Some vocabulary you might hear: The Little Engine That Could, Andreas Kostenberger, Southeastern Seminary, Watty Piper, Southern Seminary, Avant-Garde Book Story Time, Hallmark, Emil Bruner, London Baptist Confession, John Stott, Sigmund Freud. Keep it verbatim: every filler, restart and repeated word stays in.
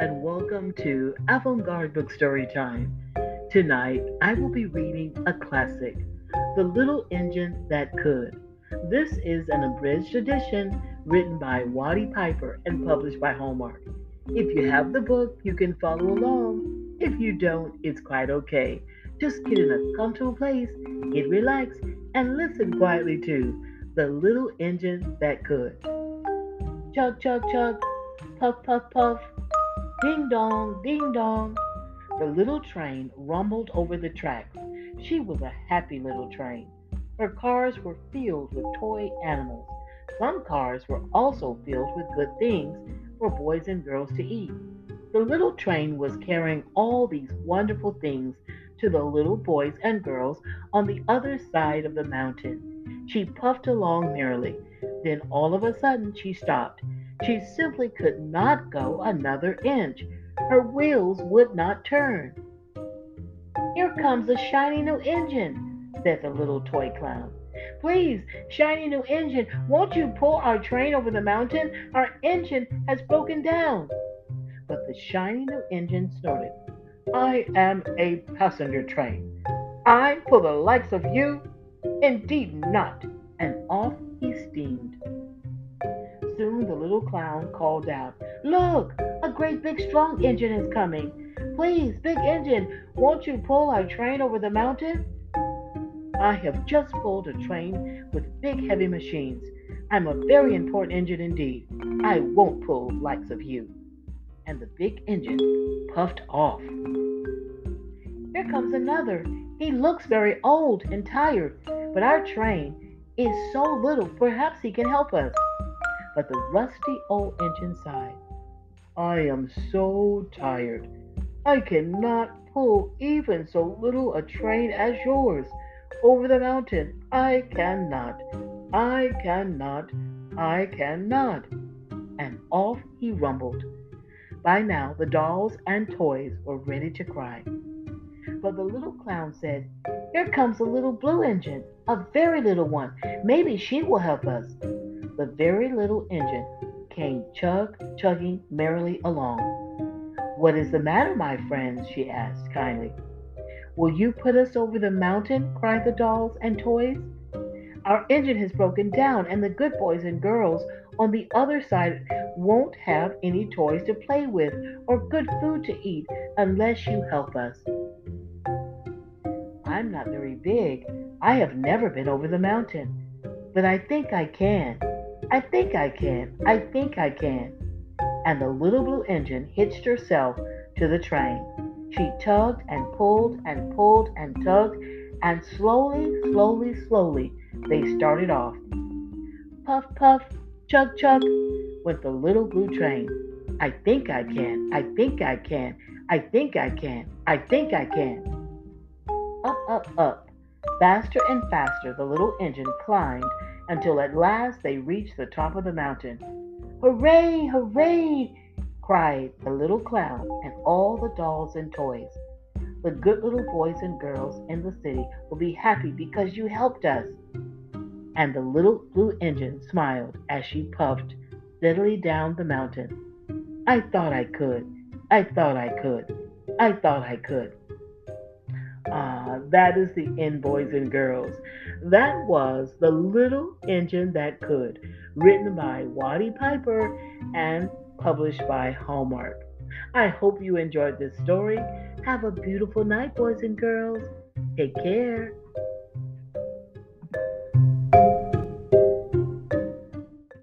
and welcome to Avant-Garde Book Story Time. Tonight, I will be reading a classic, The Little Engine That Could. This is an abridged edition written by Watty Piper and published by Hallmark. If you have the book, you can follow along. If you don't, it's quite okay. Just get in a comfortable place, get relaxed, and listen quietly to The Little Engine That Could. Chug, chug, chug. Puff, puff, puff. Ding dong, ding dong. The little train rumbled over the tracks. She was a happy little train. Her cars were filled with toy animals. Some cars were also filled with good things for boys and girls to eat. The little train was carrying all these wonderful things to the little boys and girls on the other side of the mountain. She puffed along merrily. Then all of a sudden she stopped. She simply could not go another inch. Her wheels would not turn. "Here comes a shiny new engine," said the little toy clown. "Please, shiny new engine, won't you pull our train over the mountain? Our engine has broken down." But the shiny new engine snorted. "I am a passenger train. I for the likes of you? Indeed not." And off he steamed. Soon the little clown called out, "Look, a great big strong engine is coming. Please, big engine, won't you pull our train over the mountain?" "I have just pulled a train with big heavy machines. I'm a very important engine indeed. I won't pull likes of you." And the big engine puffed off. "Here comes another. He looks very old and tired, but our train is so little, perhaps he can help us." But the rusty old engine sighed. "I am so tired. I cannot pull even so little a train as yours. Over the mountain, I cannot. I cannot. I cannot." And off he rumbled. By now, the dolls and toys were ready to cry. But the little clown said, "Here comes a little blue engine, a very little one. Maybe she will help us." The very little engine came chug, chugging merrily along. "What is the matter, my friends?" she asked kindly. "Will you put us over the mountain?" cried the dolls and toys. "Our engine has broken down, and the good boys and girls on the other side won't have any toys to play with or good food to eat unless you help us." "I'm not very big. I have never been over the mountain. But I think I can. I think I can, I think I can." And the little blue engine hitched herself to the train. She tugged and pulled and pulled and tugged, and slowly, slowly, slowly, they started off. Puff, puff, chug, chug, went the little blue train. "I think I can, I think I can, I think I can, I think I can." Up, up, up, faster and faster the little engine climbed, until at last they reached the top of the mountain. "Hooray, hooray!" cried the little clown and all the dolls and toys. "The good little boys and girls in the city will be happy because you helped us." And the little blue engine smiled as she puffed steadily down the mountain. "I thought I could. I thought I could. I thought I could." Ah, that is the end, boys and girls. That was The Little Engine That Could, written by Watty Piper and published by Hallmark. I hope you enjoyed this story. Have a beautiful night, boys and girls. Take care.